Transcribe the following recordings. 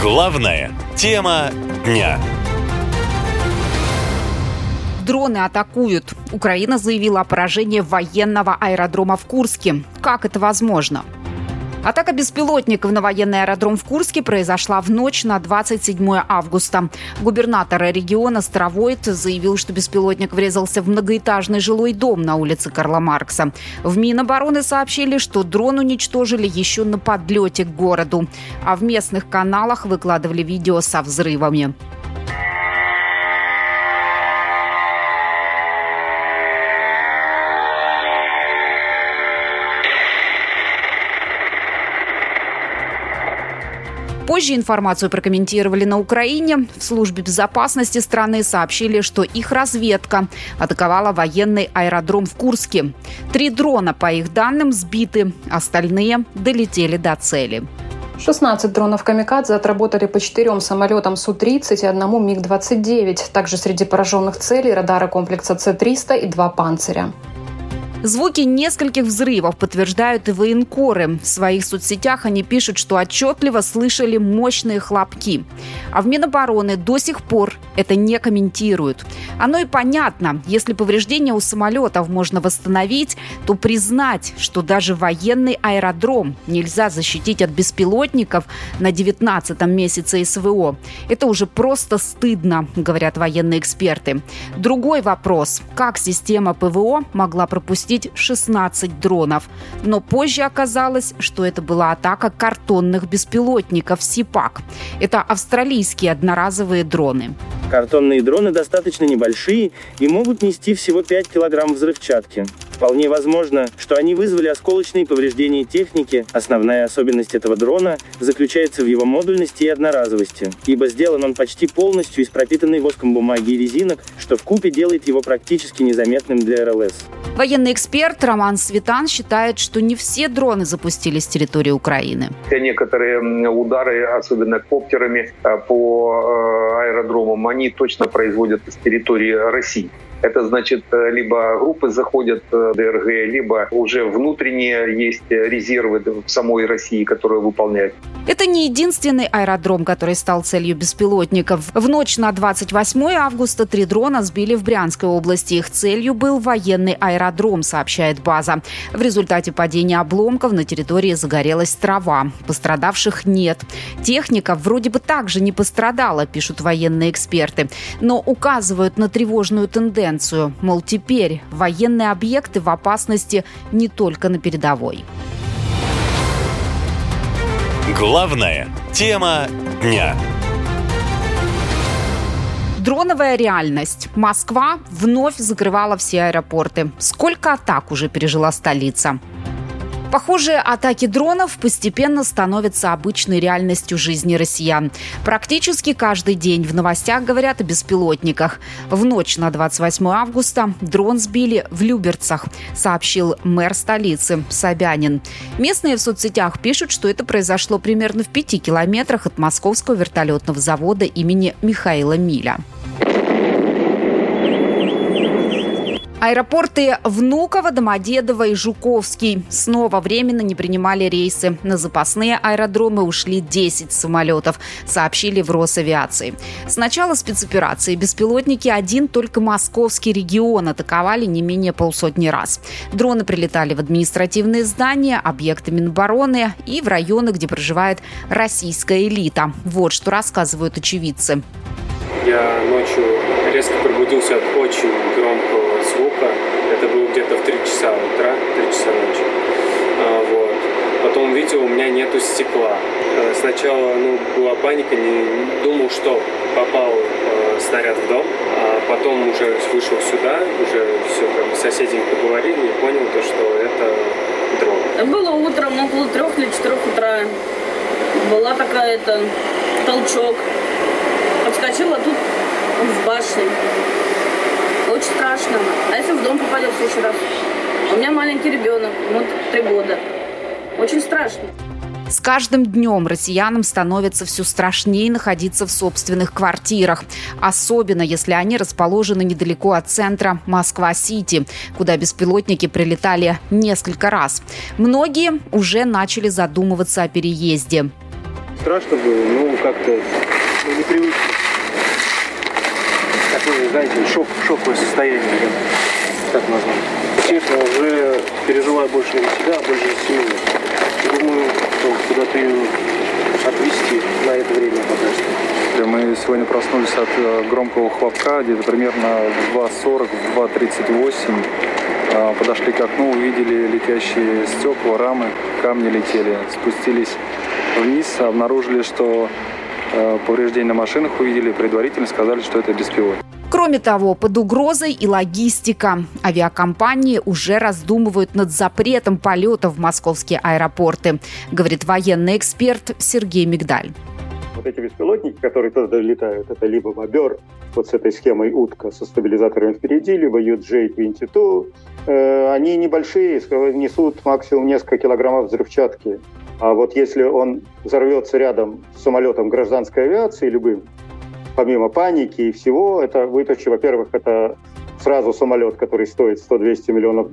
Главная тема дня. Дроны атакуют. Украина заявила о поражении военного аэродрома в Курске. Как это возможно? Атака беспилотников на военный аэродром в Курске произошла в ночь на 27 августа. Губернатор региона Старовойт заявил, что беспилотник врезался в многоэтажный жилой дом на улице Карла Маркса. В Минобороны сообщили, что дрон уничтожили еще на подлете к городу. А в местных каналах выкладывали видео со взрывами. Позже информацию прокомментировали на Украине. В службе безопасности страны сообщили, что их разведка атаковала военный аэродром в Курске. 3 дрона, по их данным, сбиты, остальные долетели до цели. 16 дронов «Камикадзе» отработали по 4 самолетам Су-30 и 1 МиГ-29. Также среди пораженных целей радары комплекса С-300 и 2 «Панциря». Звуки нескольких взрывов подтверждают и военкоры. В своих соцсетях они пишут, что отчетливо слышали мощные хлопки. А в Минобороны до сих пор это не комментируют. Оно и понятно. Если повреждения у самолетов можно восстановить, то признать, что даже военный аэродром нельзя защитить от беспилотников на 19-м месяце СВО. Это уже просто стыдно, говорят военные эксперты. Другой вопрос. Как система ПВО могла пропустить 16 дронов. Но позже оказалось, что это была атака картонных беспилотников «СИПАК». Это австралийские одноразовые дроны. Картонные дроны достаточно небольшие и могут нести всего 5 килограмм взрывчатки. Вполне возможно, что они вызвали осколочные повреждения техники. Основная особенность этого дрона заключается в его модульности и одноразовости, ибо сделан он почти полностью из пропитанной воском бумаги и резинок, что вкупе делает его практически незаметным для РЛС. Военный эксперт Роман Свитан считает, что не все дроны запустили с территории Украины. Некоторые удары, особенно коптерами по аэродромам, они точно производят с территории России. Это значит, либо группы заходят ДРГ, либо уже внутренние есть резервы в самой России, которые выполняют. Это не единственный аэродром, который стал целью беспилотников. В ночь на 28 августа 3 дрона сбили в Брянской области. Их целью был военный аэродром, сообщает «База». В результате падения обломков на территории загорелась трава. Пострадавших нет. Техника вроде бы также не пострадала, пишут военные эксперты. Но указывают на тревожную тенденцию. Мол, теперь военные объекты в опасности не только на передовой. Главная тема дня. Дроновая реальность. Москва вновь закрывала все аэропорты. Сколько атак уже пережила столица? Похожие атаки дронов постепенно становятся обычной реальностью жизни россиян. Практически каждый день в новостях говорят о беспилотниках. В ночь на 28 августа дрон сбили в Люберцах, сообщил мэр столицы Собянин. Местные в соцсетях пишут, что это произошло примерно в 5 километрах от московского вертолетного завода имени Михаила Миля. Аэропорты Внуково, Домодедово и Жуковский снова временно не принимали рейсы. На запасные аэродромы ушли 10 самолетов, сообщили в Росавиации. С начала спецоперации беспилотники один только московский регион атаковали не менее полсотни раз. Дроны прилетали в административные здания, объекты Минобороны и в районы, где проживает российская элита. Вот что рассказывают очевидцы. Я ночью резко пробудился от очень громкого звука. Это было где-то в 3 часа утра, 3 часа ночи. Вот. Потом видел, у меня нету стекла. Сначала была паника, не думал, что попал снаряд в дом. А потом уже вышел сюда, уже все как бы с соседями поговорили и понял, то, что это дрон. Это было утром, около 3 или 4 утра. Была такая-то толчок. Подскочила тут в башне. Очень страшно. А если в дом попадет в следующий раз? У меня маленький ребенок, ему 3 года. Очень страшно. С каждым днем россиянам становится все страшнее находиться в собственных квартирах. Особенно, если они расположены недалеко от центра Москва-Сити, куда беспилотники прилетали несколько раз. Многие уже начали задумываться о переезде. страшно было, но как-то не привыкли. Такое, знаете, шоковое состояние. Так названо. Честно, уже переживаю больше не себя, а больше семью. Думаю, что куда-то ее отвезти на это время пока. Мы сегодня проснулись от громкого хлопка, где-то примерно в 2:40, в 2:38. Подошли к окну, увидели летящие стекла, рамы, камни летели. Спустились вниз, обнаружили, что повреждения на машинах увидели, предварительно сказали, что это беспилотник. Кроме того, под угрозой и логистика. Авиакомпании уже раздумывают над запретом полета в московские аэропорты, говорит военный эксперт Сергей Мигдаль. Вот эти беспилотники, которые туда летают, это либо «Бобер» вот с этой схемой «Утка» со стабилизаторами впереди, либо UJ-22. Они небольшие, несут максимум несколько килограммов взрывчатки. А вот если он взорвется рядом с самолетом гражданской авиации любым, помимо паники и всего, это вытащи, во-первых, это сразу самолет, который стоит $100-200 миллионов,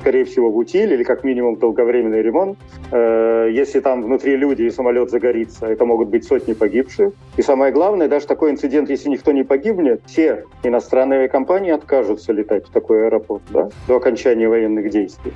скорее всего, в утиль или как минимум долговременный ремонт. Если там внутри люди и самолет загорится, это могут быть сотни погибших. И самое главное, даже такой инцидент, если никто не погибнет, все иностранные компании откажутся летать в такой аэропорт, да, до окончания военных действий.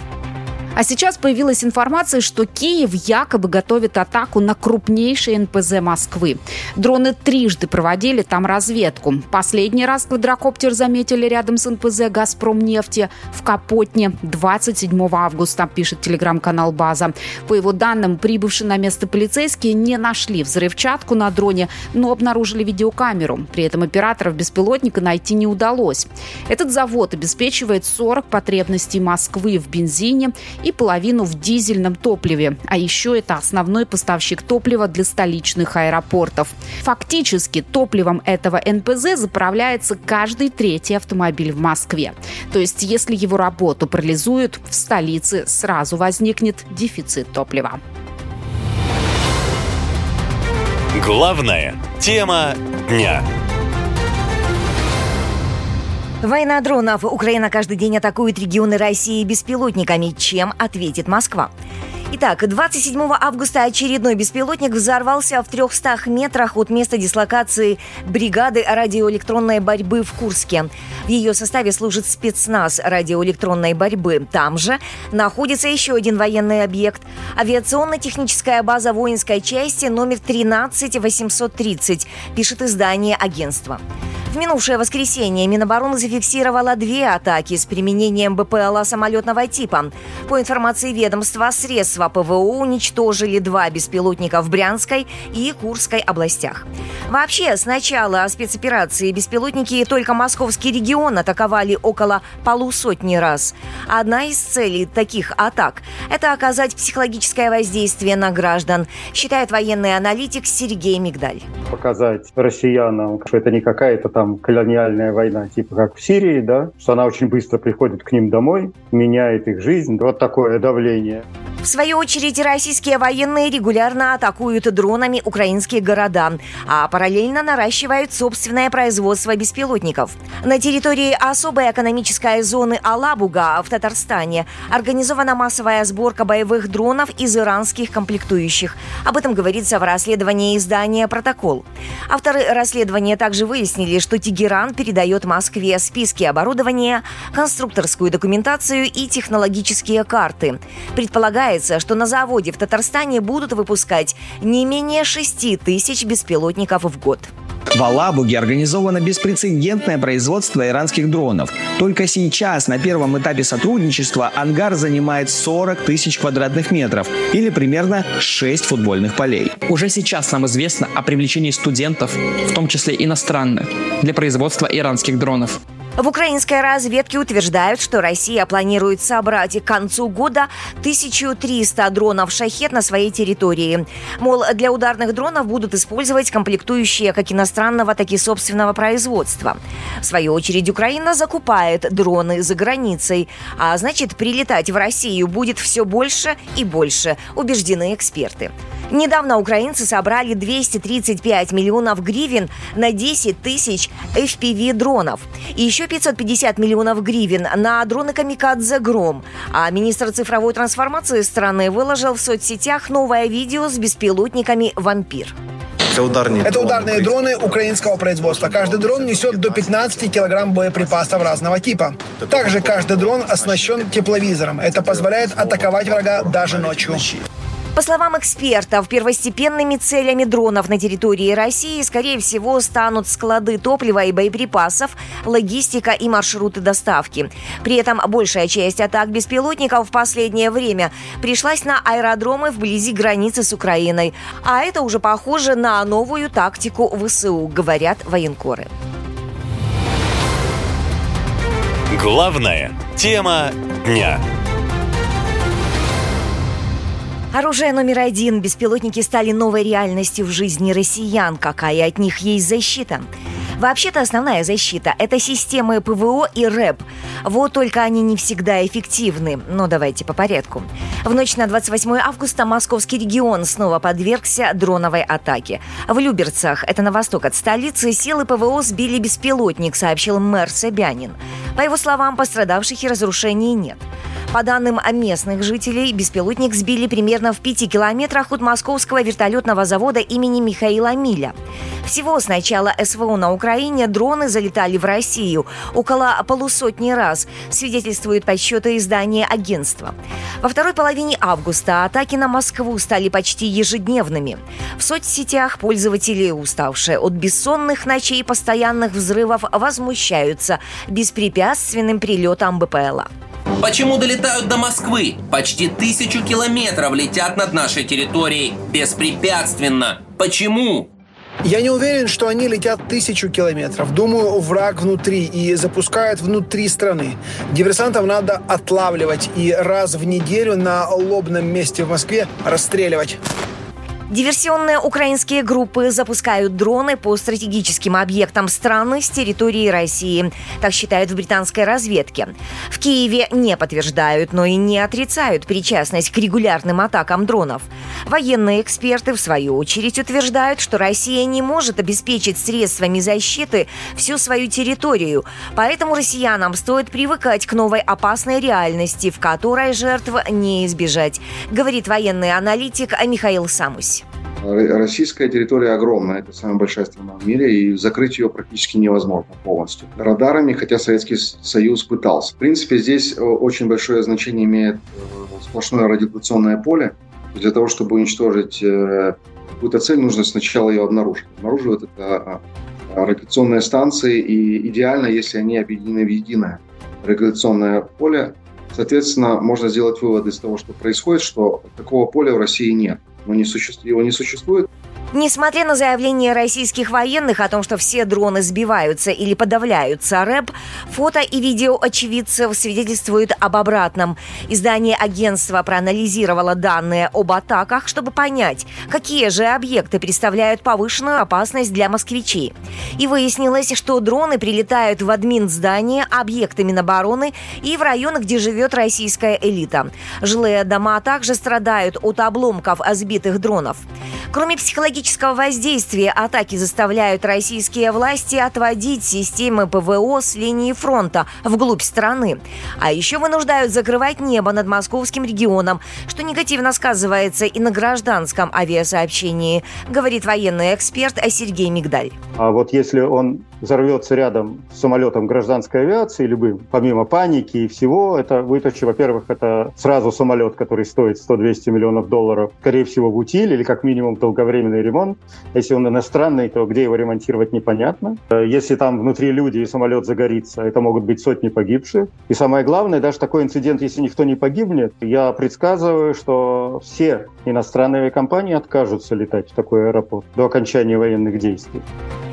А сейчас появилась информация, что Киев якобы готовит атаку на крупнейший НПЗ Москвы. Дроны трижды проводили там разведку. Последний раз квадрокоптер заметили рядом с НПЗ «Газпромнефти» в Капотне 27 августа, пишет телеграм-канал «База». По его данным, прибывшие на место полицейские не нашли взрывчатку на дроне, но обнаружили видеокамеру. При этом операторов беспилотника найти не удалось. Этот завод обеспечивает 40 потребностей Москвы в бензине и половину в дизельном топливе. А еще это основной поставщик топлива для столичных аэропортов. Фактически топливом этого НПЗ заправляется каждый третий автомобиль в Москве. То есть, если его работу парализуют, в столице сразу возникнет дефицит топлива. Главная тема дня. Война дронов. Украина каждый день атакует регионы России беспилотниками. Чем ответит Москва? Итак, 27 августа очередной беспилотник взорвался в 300 метрах от места дислокации бригады радиоэлектронной борьбы в Курске. В ее составе служит спецназ радиоэлектронной борьбы. Там же находится еще один военный объект – авиационно-техническая база воинской части номер 13830, пишет издание агентства. В минувшее воскресенье Минобороны зафиксировала 2 атаки с применением БПЛА самолетного типа. По информации ведомства, средства ПВО уничтожили 2 беспилотника в Брянской и Курской областях. Вообще, с начала спецоперации беспилотники только московский регион атаковали около 150 раз. Одна из целей таких атак – это оказать психологическое воздействие на граждан, считает военный аналитик Сергей Мигдаль. Показать россиянам, что это не какая-то там колониальная война, типа как в Сирии, да, что она очень быстро приходит к ним домой, меняет их жизнь. Вот такое давление. В свою очередь, российские военные регулярно атакуют дронами украинские города, а параллельно наращивают собственное производство беспилотников. На территории особой экономической зоны Алабуга в Татарстане организована массовая сборка боевых дронов из иранских комплектующих. Об этом говорится в расследовании издания «Протокол». Авторы расследования также выяснили, что Тегеран передает Москве списки оборудования, конструкторскую документацию и технологические карты. Предполагается, что на заводе в Татарстане будут выпускать не менее 6000 беспилотников в год. В Алабуге организовано беспрецедентное производство иранских дронов. Только сейчас на первом этапе сотрудничества ангар занимает 40 000 квадратных метров или примерно 6 футбольных полей. Уже сейчас нам известно о привлечении студентов, в том числе иностранных, для производства иранских дронов. В украинской разведке утверждают, что Россия планирует собрать к концу года 1300 дронов «Шахед» на своей территории. Мол, для ударных дронов будут использовать комплектующие как иностранного, так и собственного производства. В свою очередь, Украина закупает дроны за границей. А значит, прилетать в Россию будет все больше и больше, убеждены эксперты. Недавно украинцы собрали 235 миллионов гривен на 10 тысяч FPV-дронов. И еще 550 миллионов гривен на дроны камикадзе «Гром». А министр цифровой трансформации страны выложил в соцсетях новое видео с беспилотниками «Вампир». Это ударные дроны украинского производства. Каждый дрон несет до 15 килограмм боеприпасов разного типа. Также каждый дрон оснащен тепловизором. Это позволяет атаковать врага даже ночью. По словам экспертов, первостепенными целями дронов на территории России, скорее всего, станут склады топлива и боеприпасов, логистика и маршруты доставки. При этом большая часть атак беспилотников в последнее время пришлась на аэродромы вблизи границы с Украиной. А это уже похоже на новую тактику ВСУ, говорят военкоры. Главная тема дня. Оружие номер один. Беспилотники стали новой реальностью в жизни россиян. Какая от них есть защита? Вообще-то основная защита – это системы ПВО и РЭП. Вот только они не всегда эффективны. Но давайте по порядку. В ночь на 28 августа московский регион снова подвергся дроновой атаке. В Люберцах, это на восток от столицы, силы ПВО сбили беспилотник, сообщил мэр Собянин. По его словам, пострадавших и разрушений нет. По данным местных жителей, беспилотник сбили примерно в 5 километрах от московского вертолетного завода имени Михаила Миля. Всего с начала СВО на Украине дроны залетали в Россию около полусотни раз, свидетельствуют подсчеты издания агентства. Во второй половине августа атаки на Москву стали почти ежедневными. В соцсетях пользователи, уставшие от бессонных ночей и постоянных взрывов, возмущаются беспрепятственным прилетом БПЛА. Почему долетают до Москвы? Почти 1000 километров летят над нашей территорией беспрепятственно. Почему? Я не уверен, что они летят 1000 километров. Думаю, враг внутри и запускают внутри страны. Диверсантов надо отлавливать и раз в неделю на лобном месте в Москве расстреливать. Диверсионные украинские группы запускают дроны по стратегическим объектам страны с территории России. Так считают в британской разведке. В Киеве не подтверждают, но и не отрицают причастность к регулярным атакам дронов. Военные эксперты, в свою очередь, утверждают, что Россия не может обеспечить средствами защиты всю свою территорию. Поэтому россиянам стоит привыкать к новой опасной реальности, в которой жертв не избежать, говорит военный аналитик Михаил Самусь. Российская территория огромная, это самая большая страна в мире, и закрыть ее практически невозможно полностью. Радарами, хотя Советский Союз пытался. В принципе, здесь очень большое значение имеет сплошное радиолокационное поле. Для того, чтобы уничтожить какую-то цель, нужно сначала ее обнаружить. Обнаруживают это радиолокационные станции, и идеально, если они объединены в единое радиолокационное поле. Соответственно, можно сделать выводы из того, что происходит, что такого поля в России нет. Его не существует. Несмотря на заявления российских военных о том, что все дроны сбиваются или подавляются РЭБ, фото и видео очевидцев свидетельствуют об обратном. Издание агентства проанализировало данные об атаках, чтобы понять, какие же объекты представляют повышенную опасность для москвичей. И выяснилось, что дроны прилетают в админздания, объекты Минобороны и в районы, где живет российская элита. Жилые дома также страдают от обломков сбитых дронов. Кроме психологического воздействия, атаки заставляют российские власти отводить системы ПВО с линии фронта вглубь страны. А еще вынуждают закрывать небо над московским регионом, что негативно сказывается и на гражданском авиасообщении, говорит военный эксперт Сергей Мигдаль. А вот если он взорвется рядом с самолетом гражданской авиации, любым, помимо паники и всего, это вытащи, во-первых, это сразу самолет, который стоит 100-200 миллионов долларов, скорее всего, в утиль или как минимум долговременный ремонт. Если он иностранный, то где его ремонтировать, непонятно. Если там внутри люди и самолет загорится, это могут быть сотни погибших. И самое главное, даже такой инцидент, если никто не погибнет, я предсказываю, что все иностранные компании откажутся летать в такой аэропорт до окончания военных действий.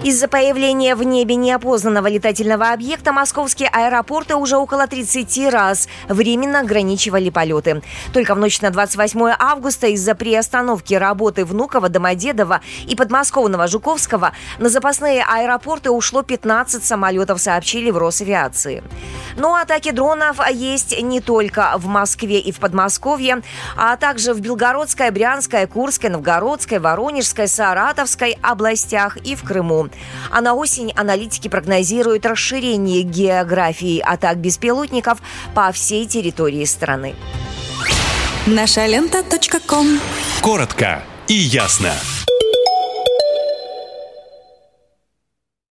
Из-за появления в небе неопознанного летательного объекта московские аэропорты уже около 30 раз временно ограничивали полеты. Только в ночь на 28 августа из-за приостановки работы Внуково, Домодедово и подмосковного Жуковского на запасные аэропорты ушло 15 самолетов, сообщили в Росавиации. Но атаки дронов есть не только в Москве и в Подмосковье, а также в Белгородской, Брянской, Курской, Новгородской, Воронежской, Саратовской областях и в Крыму. А на осень аналитики прогнозируют расширение географии атак беспилотников по всей территории страны. Наша лента.ком. Коротко и ясно.